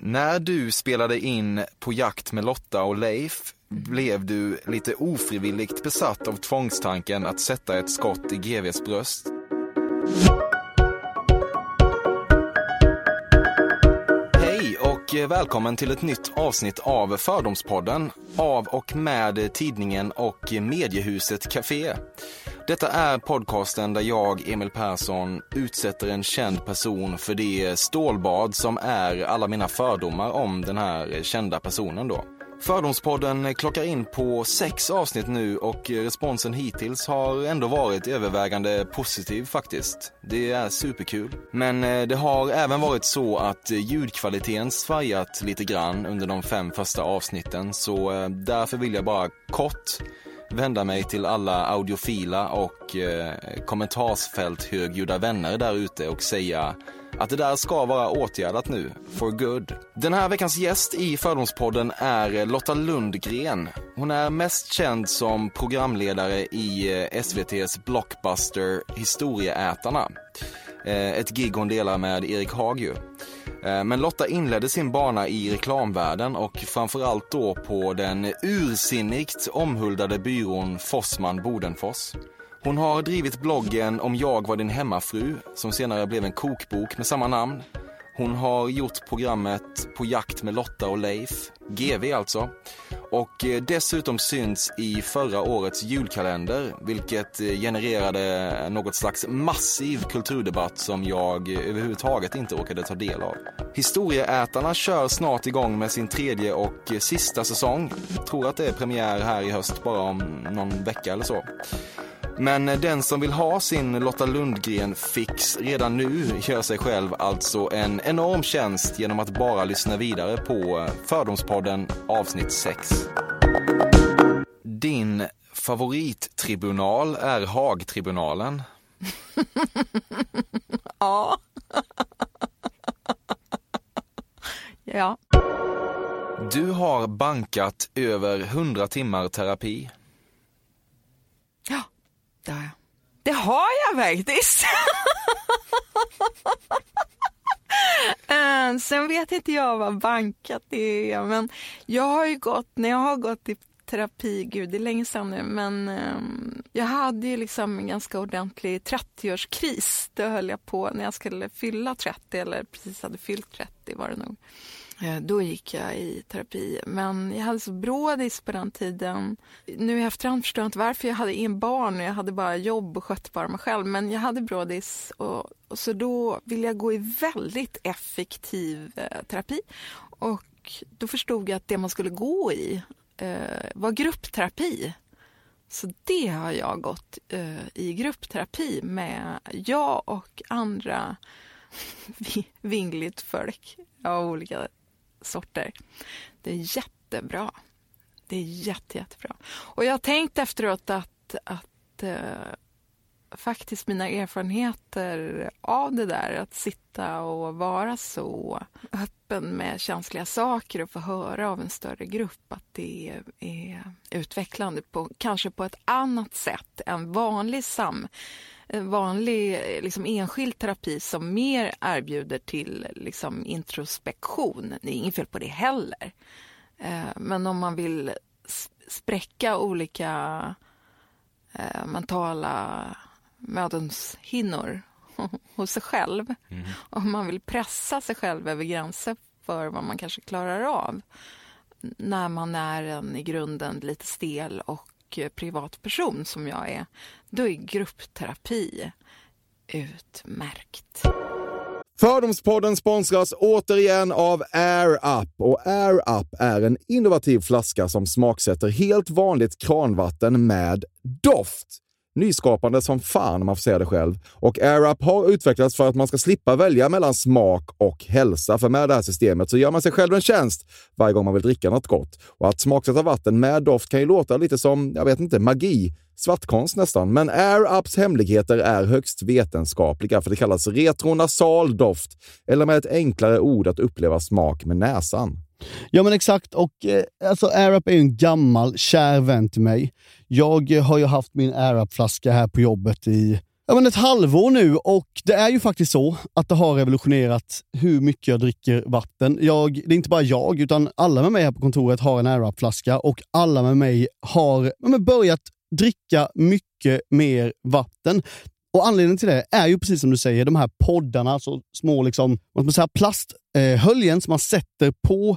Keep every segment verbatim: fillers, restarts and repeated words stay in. När du spelade in På jakt med Lotta och Leif blev du lite ofrivilligt besatt av tvångstanken att sätta ett skott i G V:s bröst. Hej och välkommen till ett nytt avsnitt av Fördomspodden av och med tidningen och mediehuset Café. Detta är podcasten där jag, Emil Persson, utsätter en känd person för det stålbad som är alla mina fördomar om den här kända personen då. Fördomspodden klockar in på sex avsnitt nu och responsen hittills har ändå varit övervägande positiv faktiskt. Det är superkul. Men det har även varit så att ljudkvaliteten svajat lite grann under de fem första avsnitten, så därför vill jag bara kort vända mig till alla audiofila och eh, kommentarsfält högljudda vänner där ute och säga att det där ska vara åtgärdat nu, for good. Den här veckans gäst i Fördomspodden är Lotta Lundgren. Hon är mest känd som programledare i S V T:s blockbuster Historieätarna. Eh, ett gig hon delar med Erik Haag ju. Men Lotta inledde sin bana i reklamvärlden och framförallt då på den ursinnigt omhuldade byrån Forsman Bodenfors. Hon har drivit bloggen Om jag var din hemmafru som senare blev en kokbok med samma namn. Hon har gjort programmet På jakt med Lotta och Leif, G V alltså. Och dessutom syns i förra årets julkalender, vilket genererade något slags massiv kulturdebatt som jag överhuvudtaget inte orkade ta del av. Historieätarna kör snart igång med sin tredje och sista säsong. Jag tror att det är premiär här i höst, bara om någon vecka eller så. Men den som vill ha sin Lotta Lundgren-fix redan nu gör sig själv alltså en enorm tjänst genom att bara lyssna vidare på Fördomspodden avsnitt sex. Din favorittribunal är Hagtribunalen. Ja. Ja. Du har bankat över hundra timmar terapi. Ja, det har jag. Det har jag faktiskt. Sen vet inte jag vad bankat det är. Men jag har ju gått, när jag har gått i terapi, gud det är länge sedan nu. Men um, jag hade ju liksom en ganska ordentlig trettioårskris. Det höll jag på när jag skulle fylla trettio eller precis hade fyllt trettio var det nog. Då gick jag i terapi, men jag hade så brådis på den tiden. Nu i efterhand förstår jag inte varför, jag hade en barn och jag hade bara jobb och skötte bara mig själv. Men jag hade brådis och, och så då ville jag gå i väldigt effektiv eh, terapi. Och då förstod jag att det man skulle gå i eh, var gruppterapi. Så det har jag gått eh, i gruppterapi med jag och andra vingligt folk av olika sorter. Det är jättebra. Det är jätte, jättebra. Och jag har tänkt efteråt att, att eh, faktiskt mina erfarenheter av det där, att sitta och vara så öppen med känsliga saker och få höra av en större grupp, att det är utvecklande på, kanske på ett annat sätt än vanlig sam vanlig liksom, enskild terapi som mer erbjuder till liksom, introspektion. Det är inget fel på det heller. Eh, men om man vill spräcka olika eh, mentala mödenshinnor hos sig själv, mm. om man vill pressa sig själv över gränser för vad man kanske klarar av när man är en i grunden lite stel och och privatperson som jag är, då är gruppterapi utmärkt. Fördomspodden sponsras återigen av Air Up, och Air Up är en innovativ flaska som smaksätter helt vanligt kranvatten med doft. Nyskapande som fan, om man får säga det själv. Och Air Up har utvecklats för att man ska slippa välja mellan smak och hälsa. För med det här systemet så gör man sig själv en tjänst varje gång man vill dricka något gott. Och att smaksätta vatten med doft kan ju låta lite som, jag vet inte, magi. Svartkonst nästan. Men Air Ups hemligheter är högst vetenskapliga, för det kallas retronasal doft. Eller med ett enklare ord att uppleva smak med näsan. Ja men exakt, och eh, alltså Air Up är ju en gammal kär vän till mig. Jag eh, har ju haft min Air Up-flaska här på jobbet i ja, men ett halvår nu, och det är ju faktiskt så att det har revolutionerat hur mycket jag dricker vatten. Jag, det är inte bara jag utan alla med mig här på kontoret har en Air Up-flaska, och alla med mig har ja, men börjat dricka mycket mer vatten. Och anledningen till det är ju precis som du säger, de här poddarna, alltså små liksom, vad ska man säga, plasthöljen eh, som man sätter på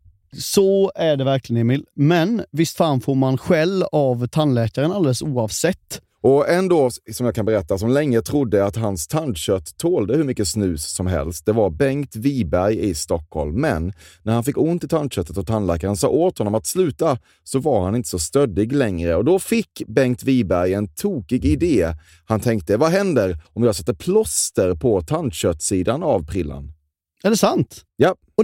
Så är det verkligen, Emil. Men visst fan får man skäll av tandläkaren alldeles oavsett. Och ändå, som jag kan berätta, som länge trodde att hans tandkött tålde hur mycket snus som helst, det var Bengt Wiberg i Stockholm. Men när han fick ont i tandköttet och tandläkaren sa åt honom att sluta, så var han inte så stöddig längre. Och då fick Bengt Wiberg en tokig idé. Han tänkte, vad händer om jag sätter plåster på tandköttsidan av prillan? Är det sant? Ja. Och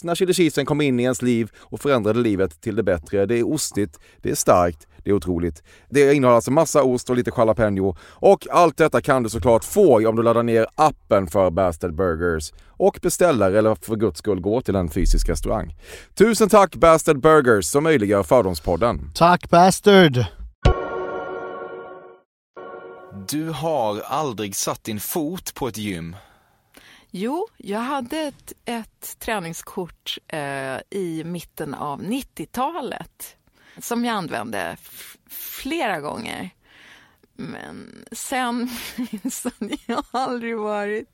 när chili cheesen kom in i ens liv och förändrade livet till det bättre. Det är ostigt, det är starkt, det är otroligt. Det innehåller alltså massa ost och lite jalapeno. Och allt detta kan du såklart få om du laddar ner appen för Bastard Burgers och beställer, eller för guds skull gå till en fysisk restaurang. Tusen tack Bastard Burgers som möjliggör Fördomspodden. Tack Bastard! Du har aldrig satt din fot på ett gym. Jo, jag hade ett, ett träningskort eh, i mitten av nittiotalet som jag använde f- flera gånger. Men sen har jag aldrig varit...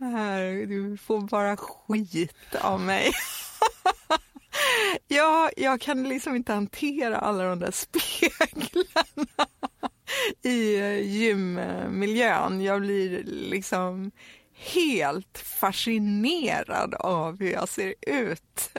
Här, du får bara skit av mig. jag, jag kan liksom inte hantera alla de där speglarna i gymmiljön. Jag blir liksom helt fascinerad av hur jag ser ut.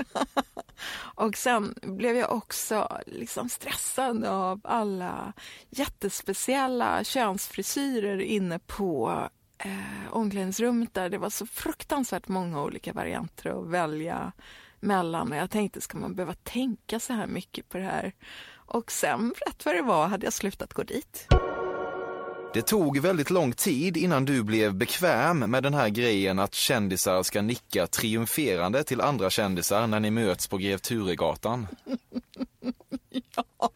Och sen blev jag också liksom stressad av alla jättespeciella könsfrisyrer inne på eh, omklädningsrummet där. Det var så fruktansvärt många olika varianter att välja mellan. Och jag tänkte, ska man behöva tänka så här mycket på det här? Och sen, rätt vad det var, hade jag slutat gå dit. Det tog väldigt lång tid innan du blev bekväm med den här grejen att kändisar ska nicka triumferande till andra kändisar när ni möts på Grev Turegatan. Ja.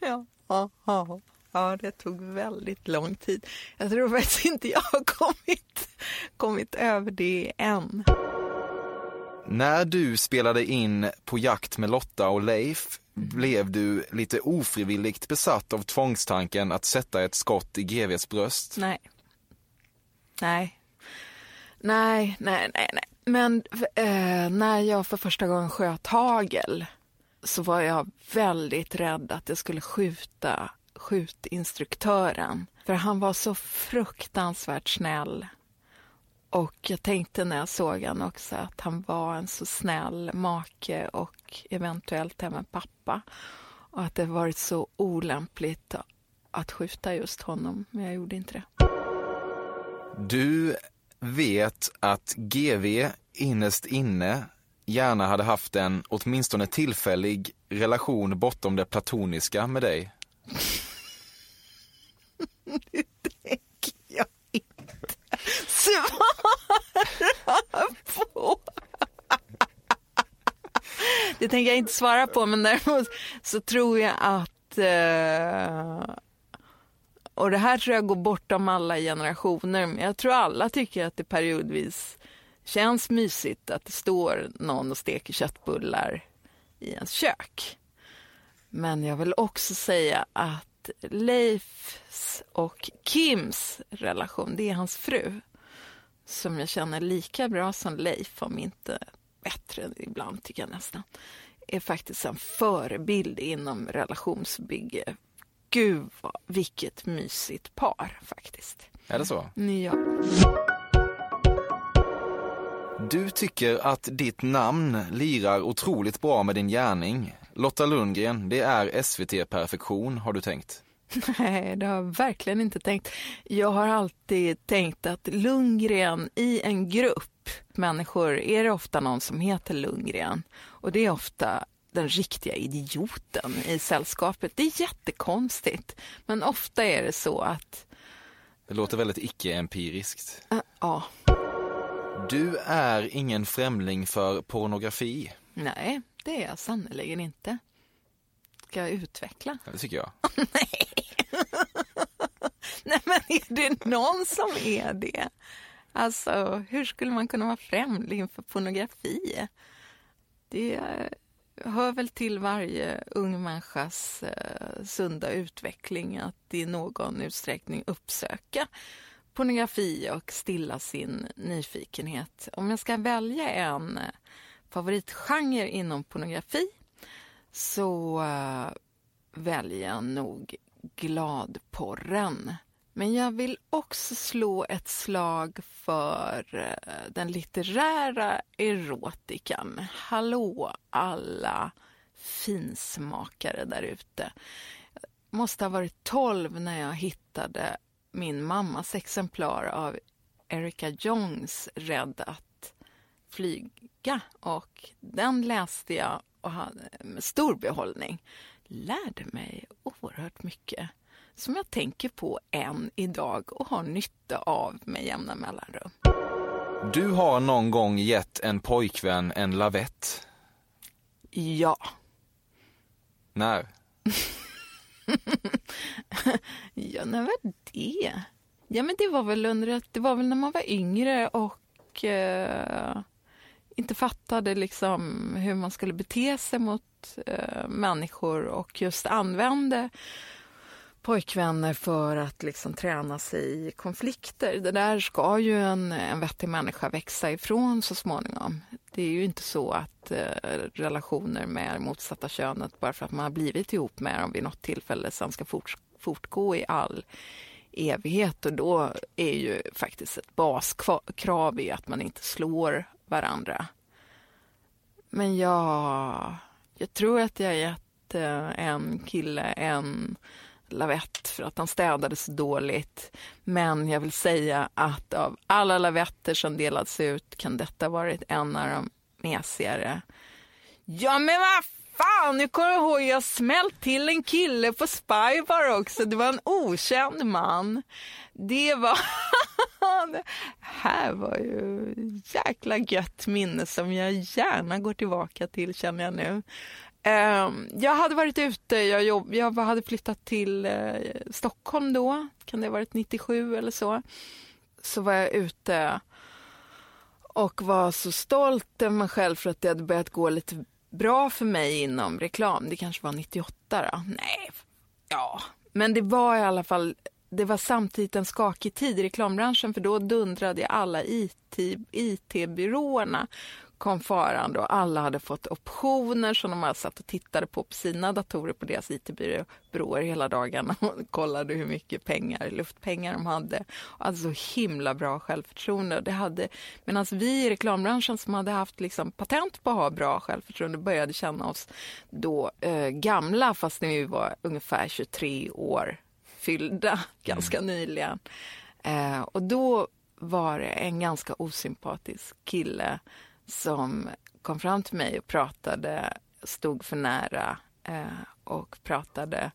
Ja. Ja, ja, ja, det tog väldigt lång tid. Jag tror faktiskt inte jag har kommit, kommit över det än. När du spelade in På jakt med Lotta och Leif blev du lite ofrivilligt besatt av tvångstanken att sätta ett skott i G V:s bröst. Nej. Nej. Nej, nej, nej. nej. Men eh, när jag för första gången sköt hagel så var jag väldigt rädd att jag skulle skjuta skjutinstruktören. För han var så fruktansvärt snäll. Och jag tänkte när jag såg han också att han var en så snäll make och eventuellt även pappa. Och att det varit så olämpligt att skjuta just honom, men jag gjorde inte det. Du vet att G V innerst inne gärna hade haft en åtminstone tillfällig relation bortom det platoniska med dig. På. Det tänker jag inte svara på, men däremot så tror jag att eh, och det här tror jag går bortom alla generationer, men jag tror alla tycker att det periodvis känns mysigt att det står någon och steker köttbullar i ens kök. Men jag vill också säga att Leifs och Kims relation, det är hans fru som jag känner lika bra som Leif, om inte bättre ibland tycker jag nästan, är faktiskt en förebild inom relationsbygge. Gud, vad, vilket mysigt par faktiskt. Är det så? Ja. Du tycker att ditt namn lirar otroligt bra med din gärning. Lotta Lundgren, det är S V T-perfektion, har du tänkt? Nej, det har jag verkligen inte tänkt. Jag har alltid tänkt att Lundgren i en grupp människor är det ofta någon som heter Lundgren. Och det är ofta den riktiga idioten i sällskapet. Det är jättekonstigt, men ofta är det så att... Det låter väldigt icke-empiriskt. Uh, ja. Du är ingen främling för pornografi. Nej, det är jag sannoliken inte. Ska jag utveckla? Ja, det tycker jag. Nej. Nej, men är det någon som är det? Alltså, hur skulle man kunna vara främling för pornografi? Det hör väl till varje ung människas sunda utveckling att i någon utsträckning uppsöka pornografi och stilla sin nyfikenhet. Om jag ska välja en favoritgenre inom pornografi så väljer jag nog gladporren. Men jag vill också slå ett slag för den litterära erotikan. Hallå alla finsmakare där ute. Jag måste ha varit tolv när jag hittade min mammas exemplar av Erica Jongs Rädd att flyga. Och den läste jag och hade med stor behållning. Lärde mig oerhört mycket som jag tänker på än idag och har nytta av med jämna mellanrum. Du har någon gång gett en pojkvän en lavett? Ja. När? Ja, när var det? Ja, men det var väl under, det var väl när man var yngre och eh, inte fattade liksom hur man skulle bete sig mot eh, människor och just använde pojkvänner för att liksom träna sig i konflikter. Det där ska ju en, en vettig människa växa ifrån så småningom. Det är ju inte så att eh, relationer med motsatta könet bara för att man har blivit ihop med dem vid något tillfälle sen ska fort, fortgå i all evighet. Och då är ju faktiskt ett baskrav i att man inte slår varandra. Men jag, jag tror att jag gett eh, en kille en lavett för att han städade så dåligt, men jag vill säga att av alla lavetter som delats ut kan detta varit en av de mesigare. Ja, men vad fan, nu kommer jag ihåg jag smält till en kille på Spybar också, det var en okänd man. Det var det här var ju jäkla gött minne som jag gärna går tillbaka till, känner jag nu. Jag hade varit ute, jag, jobb, jag hade flyttat till eh, Stockholm då, kan det ha varit nittiosju eller så. Så var jag ute och var så stolt över mig själv för att det hade börjat gå lite bra för mig inom reklam. Det kanske var nittioåtta då? Nej, ja. Men det var i alla fall, det var samtidigt en skakig tid i reklambranschen, för då dundrade alla I T-byråerna. Kom faran då. Alla hade fått optioner som de hade satt och tittade på på sina datorer på deras I T-byråer hela dagarna och kollade hur mycket pengar, luftpengar de hade. Alltså himla bra självförtroende. Det hade, medan vi i reklambranschen som hade haft liksom patent på att ha bra självförtroende började känna oss då eh, gamla, fast när vi var ungefär tjugotre år fyllda ganska nyligen. Eh, och då var det en ganska osympatisk kille som kom fram till mig och pratade, stod för nära eh, och pratade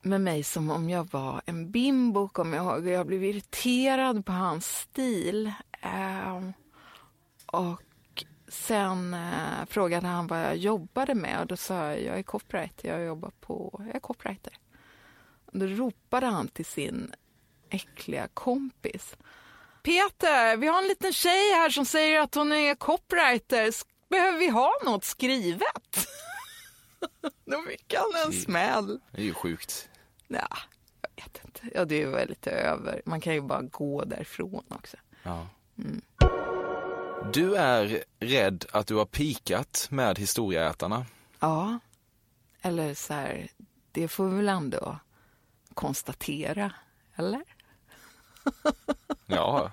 med mig som om jag var en bimbo, kom jag ihåg. Jag blev irriterad på hans stil. Eh, och sen eh, frågade han vad jag jobbade med, och då sa jag, jag är copywriter, jag jobbar på, jag är copywriter. Och då ropade han till sin äckliga kompis: Peter, vi har en liten tjej här som säger att hon är copywriter. Behöver vi ha något skrivet? Då fick han en smäll. Det är ju sjukt. Ja, jag vet inte. Ja, det är väl lite över. Man kan ju bara gå därifrån också. Ja. Mm. Du är rädd att du har pikat med Historieätarna. Ja, eller så här, det får vi väl ändå konstatera, eller? Ja.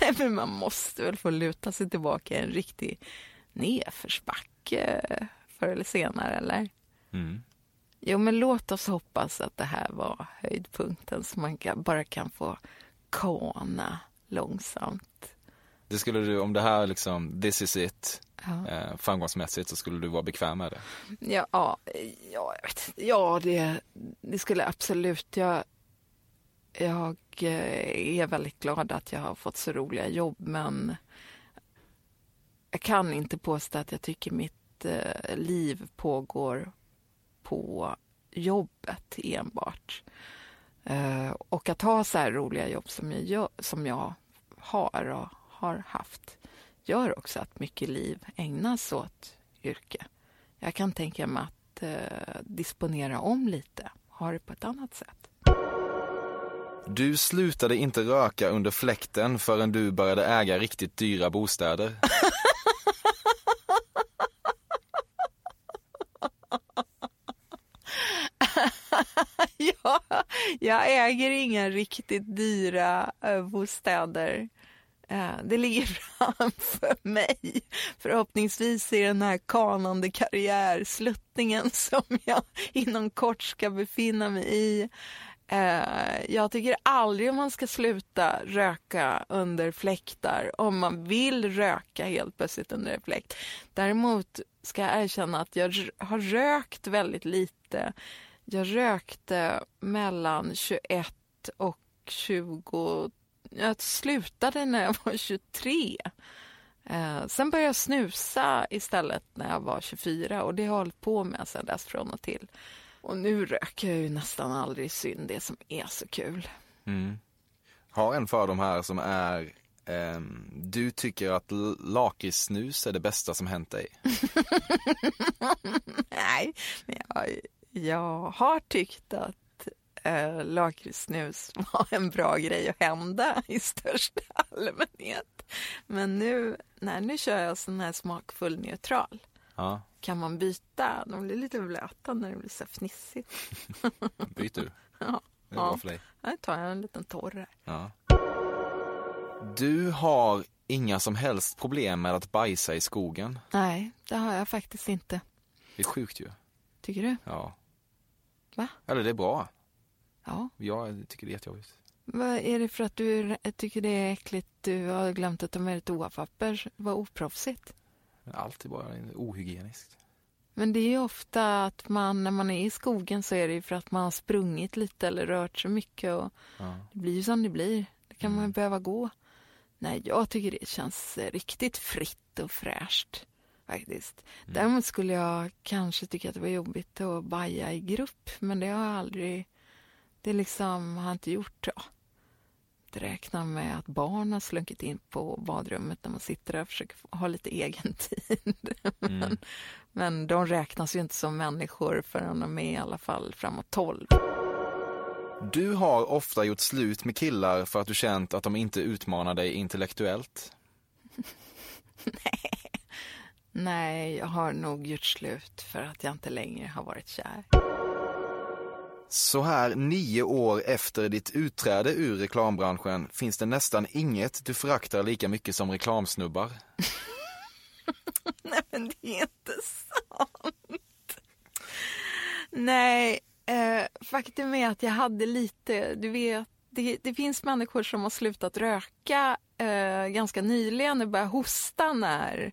Nej, men man måste väl få luta sig tillbaka i en riktig nedförsbacke förr eller senare, eller? Mm. Jo, men låt oss hoppas att det här var höjdpunkten så man kan, bara kan få kana långsamt. Det skulle du, om det här liksom, this is it, ja, eh, framgångsmässigt, så skulle du vara bekväm med det? Ja, ja, ja, jag vet, ja det, det skulle absolut jag. Jag är väldigt glad att jag har fått så roliga jobb, men jag kan inte påstå att jag tycker mitt liv pågår på jobbet enbart. Och att ha så här roliga jobb som jag, gör, som jag har och har haft gör också att mycket liv ägnas åt yrke. Jag kan tänka mig att disponera om lite, ha det på ett annat sätt. Du slutade inte röka under fläkten förrän du började äga riktigt dyra bostäder. Ja, jag äger inga riktigt dyra bostäder. Det ligger framför mig. Förhoppningsvis i den här kanande karriärsluttningen som jag inom kort ska befinna mig i. Jag tycker aldrig man ska sluta röka under fläktar om man vill röka helt plötsligt under en fläkt. Däremot ska jag erkänna att jag har rökt väldigt lite. Jag rökte mellan tjugoett och tjugo. Jag slutade när jag var tjugotre. Sen började jag snusa istället när jag var tjugofyra och det har hållit på med sedan dess från och till. Och nu röker jag ju nästan aldrig, synd, det som är så kul. Mm. Har en fördom här som är, eh, du tycker att lakritssnus är det bästa som hänt dig. Nej, men jag, jag har tyckt att eh, lakritssnus var en bra grej att hända i största allmänhet. Men nu, nej, nu kör jag sån här smakfull neutral. Ja. Kan man byta? De blir lite blöta när det blir så fnissigt. Byter du? Ja. Det är bra för dig. Jag tar en liten torr här. Ja. Du har inga som helst problem med att bajsa i skogen? Nej, det har jag faktiskt inte. Det är sjukt ju. Tycker du? Ja. Va? Eller det är bra. Ja. Jag tycker det är jättejobbigt. Vad är det för att du tycker det är äckligt? Du har glömt att ta med ett toapapper. Vad oproffsigt. Alltid bara ohygieniskt. Men det är ju ofta att man, när man är i skogen så är det ju för att man har sprungit lite eller rört sig mycket. Och ja. Det blir ju som det blir. Det kan mm. man ju behöva gå. Nej, jag tycker det känns riktigt fritt och fräscht faktiskt. Mm. Däremot skulle jag kanske tycka att det var jobbigt att baja i grupp. Men det har jag aldrig, det liksom har jag inte gjort. Ja. Räkna med att barn har slunkit in på badrummet när man sitter där och försöker ha lite egen tid. men, mm. men de räknas ju inte som människor förrän de är i alla fall framåt tolv. Du har ofta gjort slut med killar för att du känt att de inte utmanar dig intellektuellt. Nej. Nej, jag har nog gjort slut för att jag inte längre har varit kär. Så här nio år efter ditt utträde ur reklambranschen finns det nästan inget du föraktar lika mycket som reklamsnubbar. Nej, men det är inte sant. Nej, eh, faktum är att jag hade lite, du vet, det, det finns människor som har slutat röka eh, ganska nyligen och börjar hosta när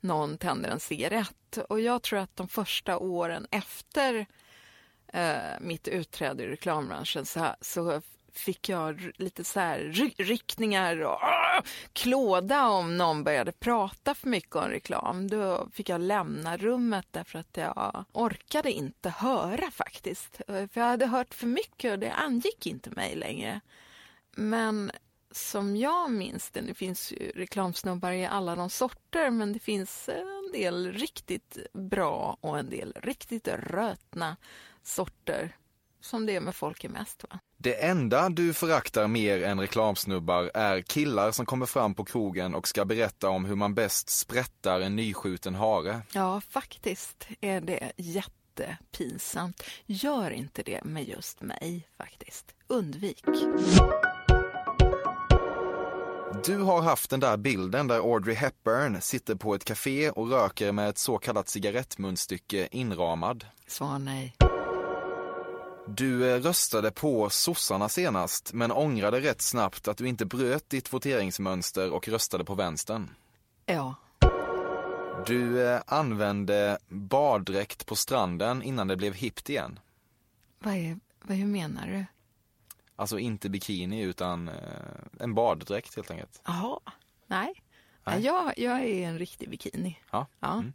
någon tänder en cigarett. Och jag tror att de första åren efter Uh, mitt utträde i reklambranschen så, här, så fick jag lite så här ry- riktningar och uh, klåda om någon började prata för mycket om reklam. Då fick jag lämna rummet därför att jag orkade inte höra faktiskt. Uh, för jag hade hört för mycket och det angick inte mig längre. Men som jag minns det, det finns ju reklamsnubbar i alla de sorter, men det finns en del riktigt bra och en del riktigt rötna sorter som det är med folk är mest, va? Det enda du föraktar mer än reklamsnubbar är killar som kommer fram på krogen och ska berätta om hur man bäst sprättar en nyskjuten hare. Ja, faktiskt är det jättepinsamt. Gör inte det med just mig faktiskt. Undvik. Du har haft den där bilden där Audrey Hepburn sitter på ett café och röker med ett så kallat cigarettmunstycke inramad. Svar nej. Du röstade på sossarna senast men ångrade rätt snabbt att du inte bröt ditt voteringsmönster och röstade på vänstern. Ja. Du använde baddräkt på stranden innan det blev hippt igen. Vad är, vad, hur menar du? Alltså inte bikini utan en baddräkt helt enkelt. Jaha, nej. nej. Jag, jag är en riktig bikini. Ja. ja. Mm.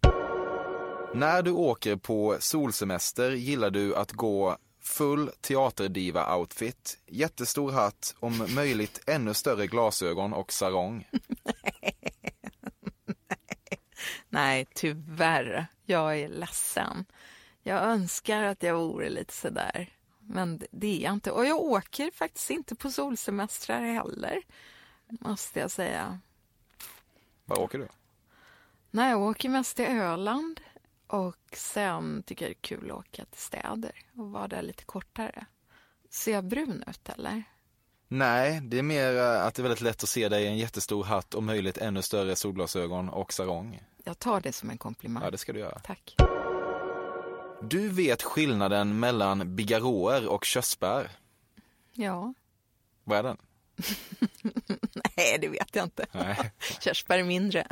När du åker på solsemester gillar du att gå full teaterdiva-outfit, jättestor hatt, om möjligt ännu större glasögon och sarong. Nej. Nej, tyvärr. Jag är ledsen. Jag önskar att jag vore lite sådär. men det är jag inte. Och jag åker faktiskt inte på solsemestrar heller, måste jag säga. Var åker du? Nej, jag åker mest till Öland. Och sen tycker jag det är kul att åka till städer och vara där lite kortare. Ser jag brun ut eller? Nej, det är mer att det är väldigt lätt att se dig i en jättestor hatt och möjligt ännu större solglasögon och sarong. Jag tar det som en komplimang. Ja, det ska du göra. Tack. Du vet skillnaden mellan bigarråer och körsbär? Ja. Vad är den? Nej, det vet jag inte. Nej. Körsbär är mindre.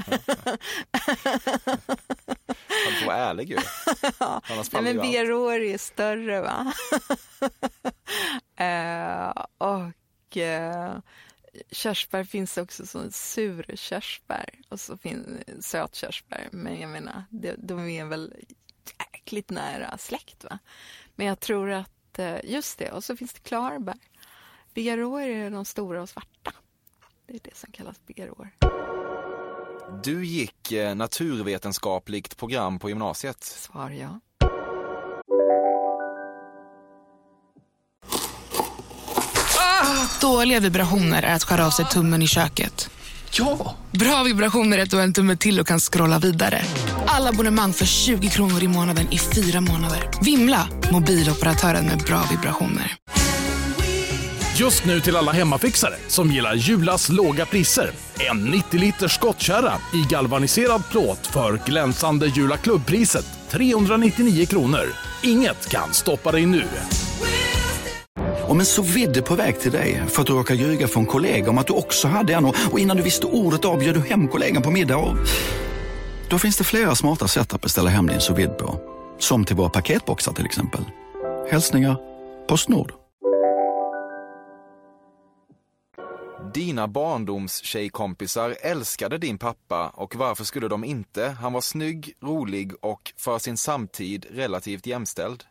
Han får vara ärlig ju. Nej, men bigarråer är större va? eh, och eh, körsbär finns också som sur körsbär. Och så finns söt körsbär. Men jag menar, de, de är väl jäkligt nära släkt va? Men jag tror att, just det, och så finns det klarbär. Bigarråer är de stora och svarta. Det är det som kallas bigarråer. Du gick naturvetenskapligt program på gymnasiet. Svar ja. Ah, dåliga vibrationer är att skära av sig tummen i köket. Ja! Bra vibrationer är att du har en tumme till och kan scrolla vidare. Alla abonnemang för tjugo kronor i månaden i fyra månader. Vimla, mobiloperatören med bra vibrationer. Just nu till alla hemmafixare som gillar Julas låga priser. En nittio liters skottkärra i galvaniserad plåt för glänsande Jula klubbpriset trehundranittionio kronor. Inget kan stoppa dig nu. Om en sous-vide på väg till dig för att du råkar ljuga från kollega om att du också hade en och innan du visste ordet avgör du hem kollegan på middag. Och då finns det flera smarta sätt att beställa hem din sous-vide på. Som till våra paketboxar till exempel. Hälsningar Postnord. Dina barndoms tjejkompisar älskade din pappa och varför skulle de inte? Han var snygg, rolig och för sin samtid relativt jämställd.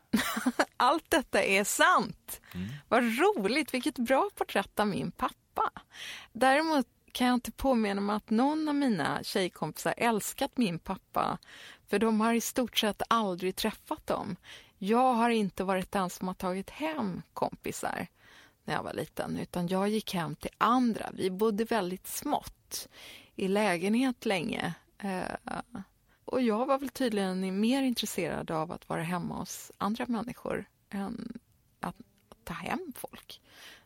Allt detta är sant. Mm. Vad roligt, vilket bra porträtt av min pappa. Däremot kan jag inte påminna mig att någon av mina tjejkompisar älskat min pappa. För de har i stort sett aldrig träffat dem. Jag har inte varit den som har tagit hem kompisar när jag var liten, utan jag gick hem till andra. Vi bodde väldigt smått i lägenhet länge. Eh, och jag var väl tydligen mer intresserad av att vara hemma hos andra människor än att ta hem folk.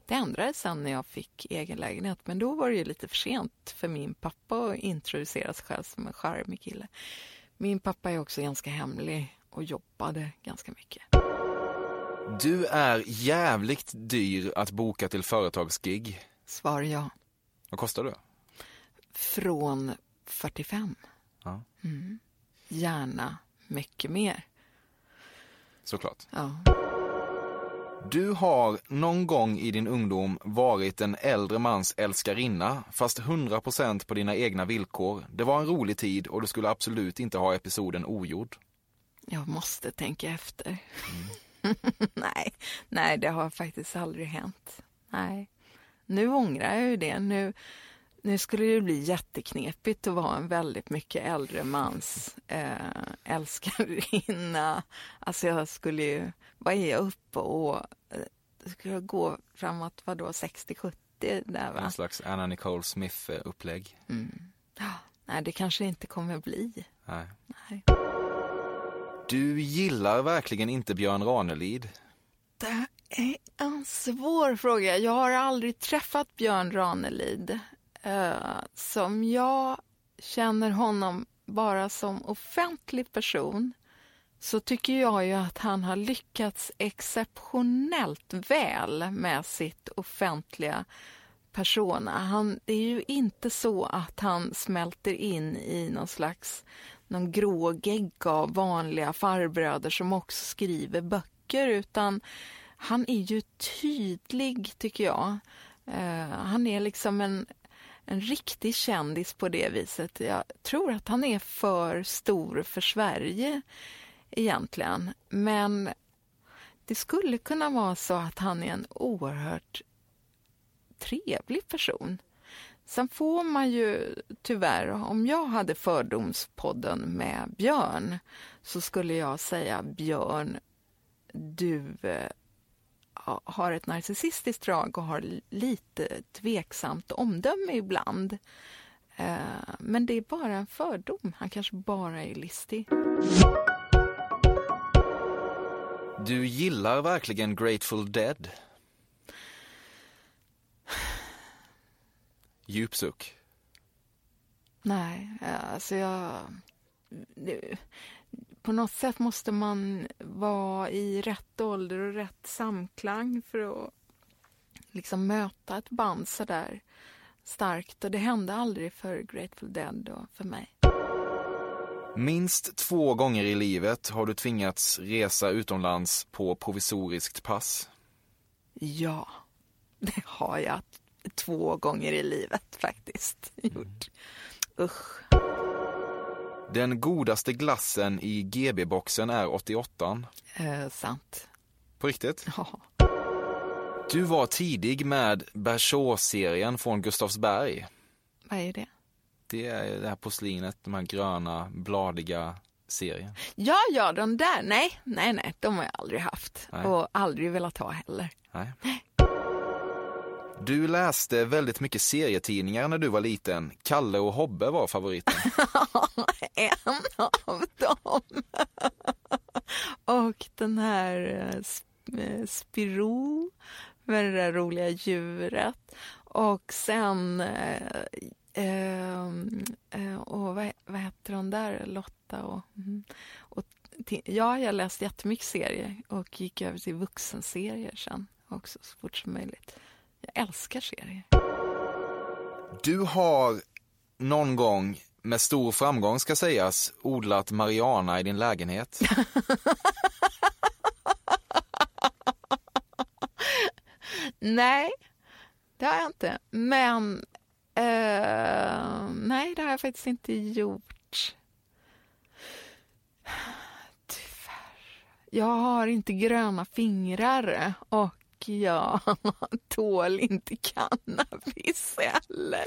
Det ändrades sen när jag fick egen lägenhet, men då var det ju lite för sent för min pappa att introducera sig själv som en charmig kille. Min pappa är också ganska hemlig och jobbade ganska mycket. Du är jävligt dyr att boka till företagsgig. Svar ja. Vad kostar du? Från fyrtiofem. Ja. Mm. Gärna mycket mer. Såklart. Ja. Du har någon gång i din ungdom varit en äldre mans älskarinna, fast hundra procent på dina egna villkor. Det var en rolig tid och du skulle absolut inte ha episoden ogjord. Jag måste tänka efter. Mm. nej, nej, det har faktiskt aldrig hänt. Nej. Nu ångrar jag ju det. Nu, nu skulle det bli jätteknepigt att vara en väldigt mycket äldre mans eh, älskarinna. Alltså jag skulle ju, vad är jag uppe och eh, skulle jag gå framåt, vadå, sextio sjuttio där va? En slags Anna Nicole Smith-upplägg. Mm. Nej, det kanske inte kommer bli. Nej. Nej. Du gillar verkligen inte Björn Ranelid. Det är en svår fråga. Jag har aldrig träffat Björn Ranelid. Uh, som jag känner honom bara som offentlig person, så tycker jag ju att han har lyckats exceptionellt väl med sitt offentliga persona. Han, det är ju inte så att han smälter in i någon slags någon grågegga av vanliga farbröder som också skriver böcker, utan han är ju tydlig tycker jag. Eh, han är liksom en, en riktig kändis på det viset. Jag tror att han är för stor för Sverige egentligen. Men det skulle kunna vara så att han är en oerhört trevlig person. Sen får man ju tyvärr, om jag hade Fördomspodden med Björn så skulle jag säga Björn, du har ett narcissistiskt drag och har lite tveksamt omdöme ibland. Men det är bara en fördom. Han kanske bara är listig. Du gillar verkligen Grateful Dead. Djupsuck. Nej, alltså jag... På något sätt måste man vara i rätt ålder och rätt samklang för att liksom möta ett band så där starkt. Och det hände aldrig för Grateful Dead och för mig. Minst två gånger i livet har du tvingats resa utomlands på provisoriskt pass. Ja, det har jag två gånger i livet faktiskt gjort. Usch. Den godaste glassen i G B-boxen är åttioåtta. Eh, sant. På riktigt? Ja. Du var tidig med Berså-serien från Gustavsberg. Vad är det? Det är det här porslinet, de här gröna, bladiga serien. Ja, ja, de där. Nej, nej, nej. De har jag aldrig haft. Nej. Och aldrig velat ha heller. Nej. Du läste väldigt mycket serietidningar när du var liten. Kalle och Hobbe var favoriten. En av dem. Och den här Spiro med det där roliga djuret. Och sen... Eh, eh, och vad, vad heter hon där? Lotta och... och t- ja, jag läste jättemycket serier. Och gick över till vuxenserier sen också så fort som möjligt. Jag älskar serier. Du har någon gång, med stor framgång ska sägas, odlat marijuana i din lägenhet. Nej, det har jag inte. Men, eh, nej, det har jag faktiskt inte gjort. Tyvärr. Jag har inte gröna fingrar och ja, man tål inte cannabis heller.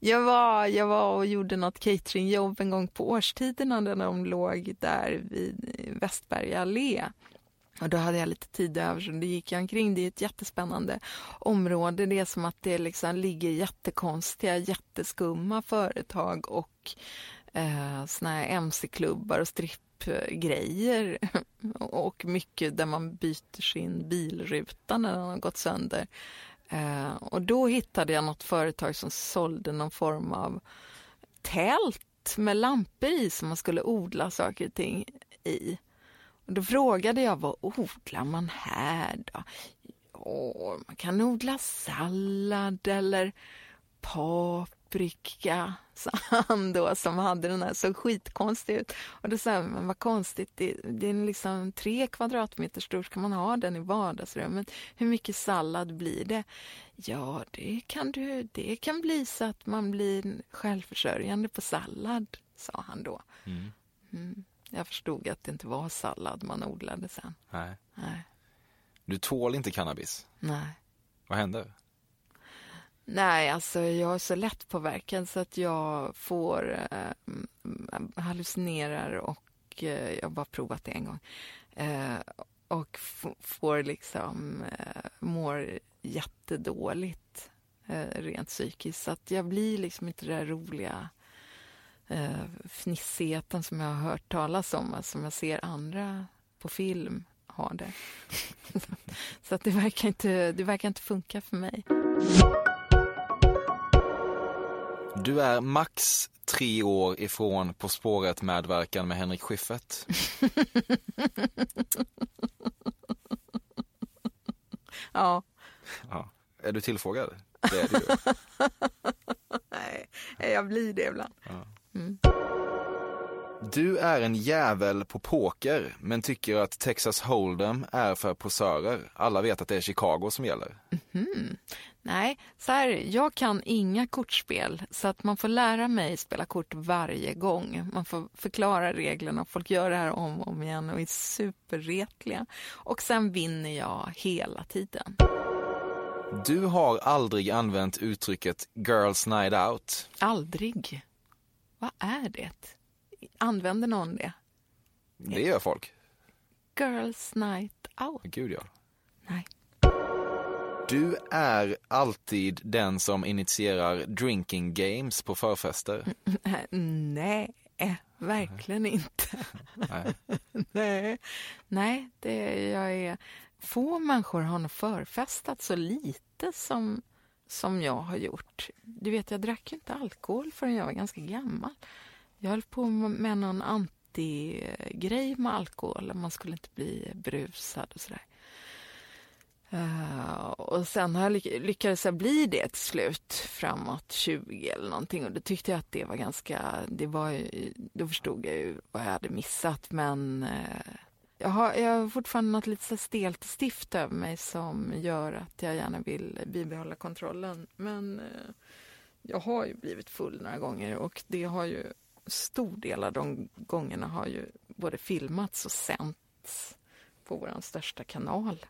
Jag var, jag var och gjorde något cateringjobb en gång på årstiderna när de låg där vid Västberga allé. Och då hade jag lite tid över så det gick jag omkring. Det är ett jättespännande område. Det är som att det liksom ligger jättekonstiga, jätteskumma företag och eh, såna här mc-klubbar och stripp. Grejer och mycket där man byter sin bilruta när den har gått sönder. Eh, och då hittade jag något företag som sålde någon form av tält med lampor i som man skulle odla saker och ting i. Och då frågade jag, vad odlar man här då? Ja, man kan odla sallad eller paprika. Så han då som hade den här så skitkonstig ut. Och då sa jag, men vad konstigt, det, det är liksom tre kvadratmeter stor, kan man ha den i vardagsrummet? Hur mycket sallad blir det? Ja, det kan, du, det kan bli så att man blir självförsörjande på sallad, sa han då. Mm. Mm. Jag förstod att det inte var sallad man odlade sen. Nej. Nej. Du tål inte cannabis? Nej. Vad händer? Nej, alltså jag är så lätt påverkad så att jag får eh, hallucinerar och eh, jag har bara provat det en gång. Eh, och f- får liksom eh, mår jättedåligt eh, rent psykiskt. Så att jag blir liksom inte den där roliga eh, fnissigheten som jag har hört talas om. Alltså, som jag ser andra på film ha det. Så att det verkar inte, det verkar inte funka för mig. Du är max tre år ifrån På spåret-medverkan med Henrik Schiffert. Ja. Ja. Är du tillfrågad? Det är du. Nej, jag blir det ibland. Ja. Mm. Du är en jävel på poker, men tycker att Texas Hold'em är för posörer. Alla vet att det är Chicago som gäller. Mm-hmm. Nej, så här, jag kan inga kortspel så att man får lära mig spela kort varje gång. Man får förklara reglerna, folk gör det här om och om igen och är superretliga. Och sen vinner jag hela tiden. Du har aldrig använt uttrycket girls night out. Aldrig. Vad är det? Använder någon det? Det gör folk. Girls night out. Gud ja. Nej. Du är alltid den som initierar drinking games på förfester. Nej, verkligen inte. Nej. Nej. Nej, det jag är... Få människor har förfestat så lite som, som jag har gjort. Du vet, jag drack ju inte alkohol förrän jag var ganska gammal. Jag höll på med någon anti-grej med alkohol. Man skulle inte bli brusad och sådär. Uh, och sen har jag lyck- lyckades jag bli det till slut framåt tjugo eller någonting, och då tyckte jag att det var ganska, det var ju, då förstod jag ju vad jag hade missat, men uh, jag, har, jag har fortfarande något lite stelt stift över mig som gör att jag gärna vill bibehålla kontrollen, men uh, jag har ju blivit full några gånger, och det har ju, stor del av de gångerna har ju både filmats och sänts på vår största kanal.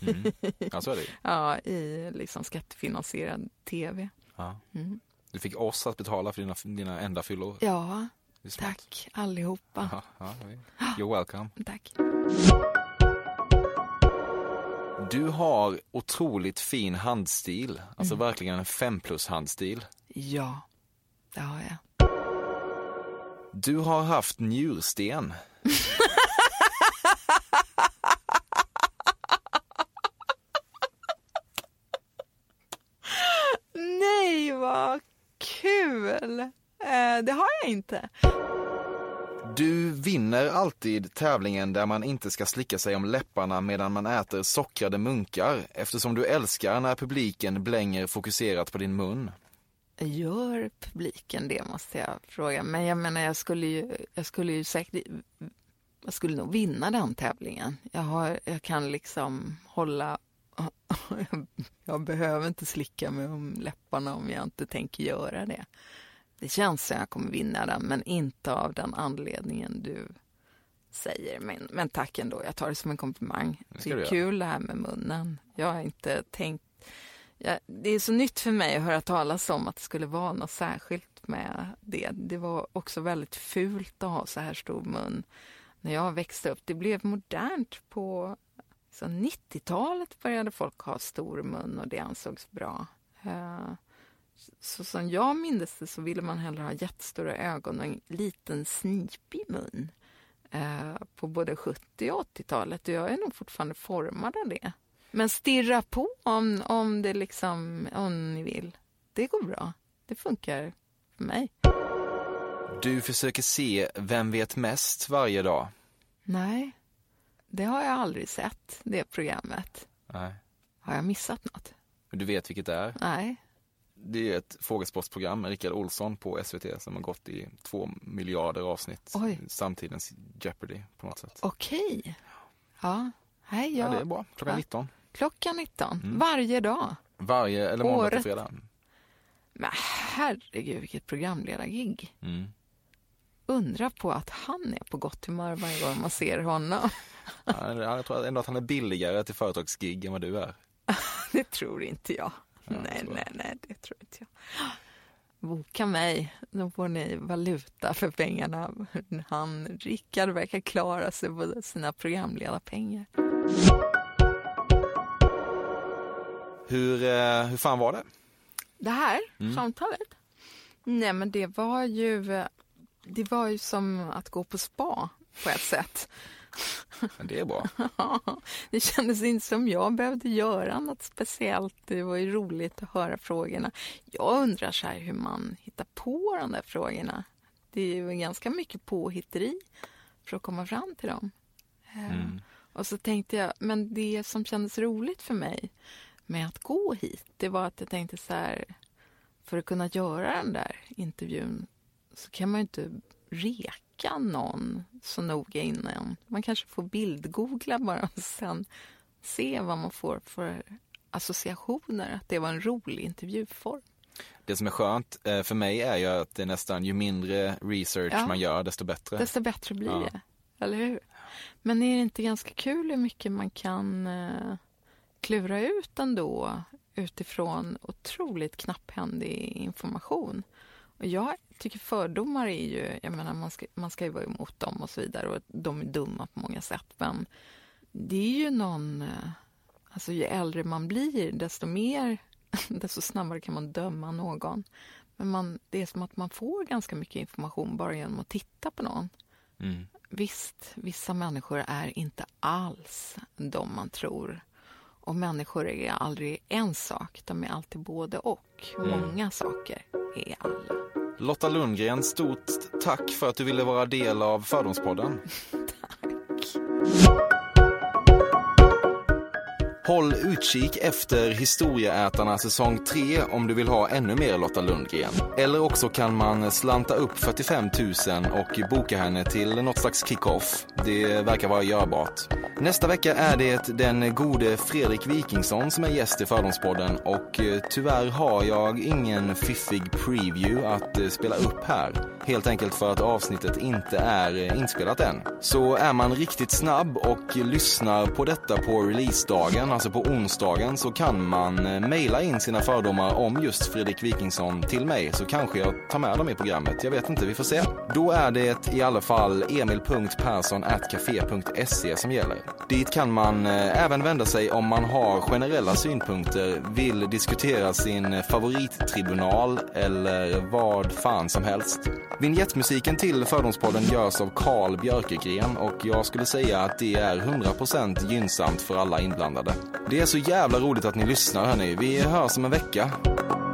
Mm. Ja, så är det. Ja, i liksom skattefinansierad tv. Ja. Mm. Du fick oss att betala för dina, dina enda fyllor. Ja, tack allihopa. Ja, ja, you're welcome. Tack. Du har otroligt fin handstil. Alltså mm. verkligen en fem plus handstil. Ja, det har jag. Du har haft njursten. Det har jag inte. Du vinner alltid tävlingen där man inte ska slicka sig om läpparna medan man äter sockrade munkar, eftersom du älskar när publiken blänger fokuserat på din mun. Gör publiken det, måste jag fråga. Men jag menar, jag skulle ju, jag skulle ju säkert, jag skulle nog vinna den tävlingen. Jag har, jag kan liksom hålla, jag behöver inte slicka mig om läpparna om jag inte tänker göra det. Det känns som jag kommer vinna den, men inte av den anledningen du säger. Men, men tack ändå, jag tar det som en komplimang. Det är kul det här med munnen. Jag har inte tänkt... Jag, det är så nytt för mig att höra talas om att det skulle vara något särskilt med det. Det var också väldigt fult att ha så här stor mun när jag växte upp. Det blev modernt på så nittiotalet, började folk ha stor mun och det ansågs bra. Uh, Så som jag minns det så ville man hellre ha jättestora ögon och en liten snipig mun eh, på både sjuttio- och åttiotalet. Och jag är nog fortfarande formad av det. Men stirra på om, om det liksom, om ni vill. Det går bra. Det funkar för mig. Du försöker se Vem vet mest varje dag? Nej, det har jag aldrig sett, det programmet. Nej. Har jag missat något? Du vet vilket det är? Nej. Det är ett frågesportsprogram med Rickard Olsson på S V T som har gått i två miljarder avsnitt. Oj. Samtidens Jeopardy på något sätt. Okej. Ja, hej, jag... ja, det är bra. Klockan ja. nitton. Klockan nitton. Mm. Varje dag. Varje, eller måndag till fredag. Men herregud, vilket programledargig. Mm. Undra på att han är på gott humör varje gång man ser honom. Ja, jag tror ändå att han är billigare till företagsgig än vad du är. Det tror inte jag. Ja, nej, nej, nej, det tror inte jag. Boka mig, då får ni valuta för pengarna. Han, Rickard, verkar klara sig på sina programledarpengar. Hur, hur fan var det? Det här mm. samtalet? Nej, men det var ju det var ju som att gå på spa på ett sätt. Men det är bra. Det kändes inte som jag behövde göra något speciellt. Det var ju roligt att höra frågorna. Jag undrar så här hur man hittar på de där frågorna. Det är ju ganska mycket påhitteri för att komma fram till dem. Mm. Och så tänkte jag, men det som kändes roligt för mig med att gå hit, det var att jag tänkte så här, för att kunna göra den där intervjun så kan man ju inte reka någon så noga innan. Man kanske får bildgoogla bara och sen se vad man får för associationer. Att det var en rolig intervjuform. Det som är skönt för mig är ju att det är nästan ju mindre research ja, man gör desto bättre. Desto bättre blir ja. det, eller hur? Men är det inte ganska kul hur mycket man kan klura ut ändå utifrån otroligt knapphändig information? Och jag tycker fördomar är ju, jag menar man ska, man ska ju vara emot dem och så vidare, och de är dumma på många sätt, men det är ju någon, alltså ju äldre man blir desto mer, desto snabbare kan man döma någon. Men man, det är som att man får ganska mycket information bara genom att titta på någon. Mm. Visst, vissa människor är inte alls de man tror. Och människor är aldrig en sak, de är alltid både och. Mm. Många saker är alla. Lotta Lundgren, stort tack för att du ville vara del av Fördomspodden. Tack. Håll utkik efter Historieätarna säsong tre om du vill ha ännu mer Lotta Lundgren. Eller också kan man slanta upp fyrtiofem tusen och boka henne till något slags kick-off. Det verkar vara görbart. Nästa vecka är det den gode Fredrik Wikingsson som är gäst i Fördomspodden. Och tyvärr har jag ingen fiffig preview att spela upp här. Helt enkelt för att avsnittet inte är inspelat än. Så är man riktigt snabb och lyssnar på detta på releasedagen, alltså på onsdagen, så kan man mejla in sina fördomar om just Fredrik Wikingsson till mig, så kanske jag tar med dem i programmet. Jag vet inte, vi får se. Då är det i alla fall emil punkt persson snabel-a café punkt se som gäller. Dit kan man även vända sig om man har generella synpunkter, vill diskutera sin favorittribunal eller vad fan som helst. Vignettmusiken till Fördomspodden görs av Carl Björkegren och jag skulle säga att det är hundra procent gynnsamt för alla inblandade. Det är så jävla roligt att ni lyssnar, hörni. Vi hörs om en vecka.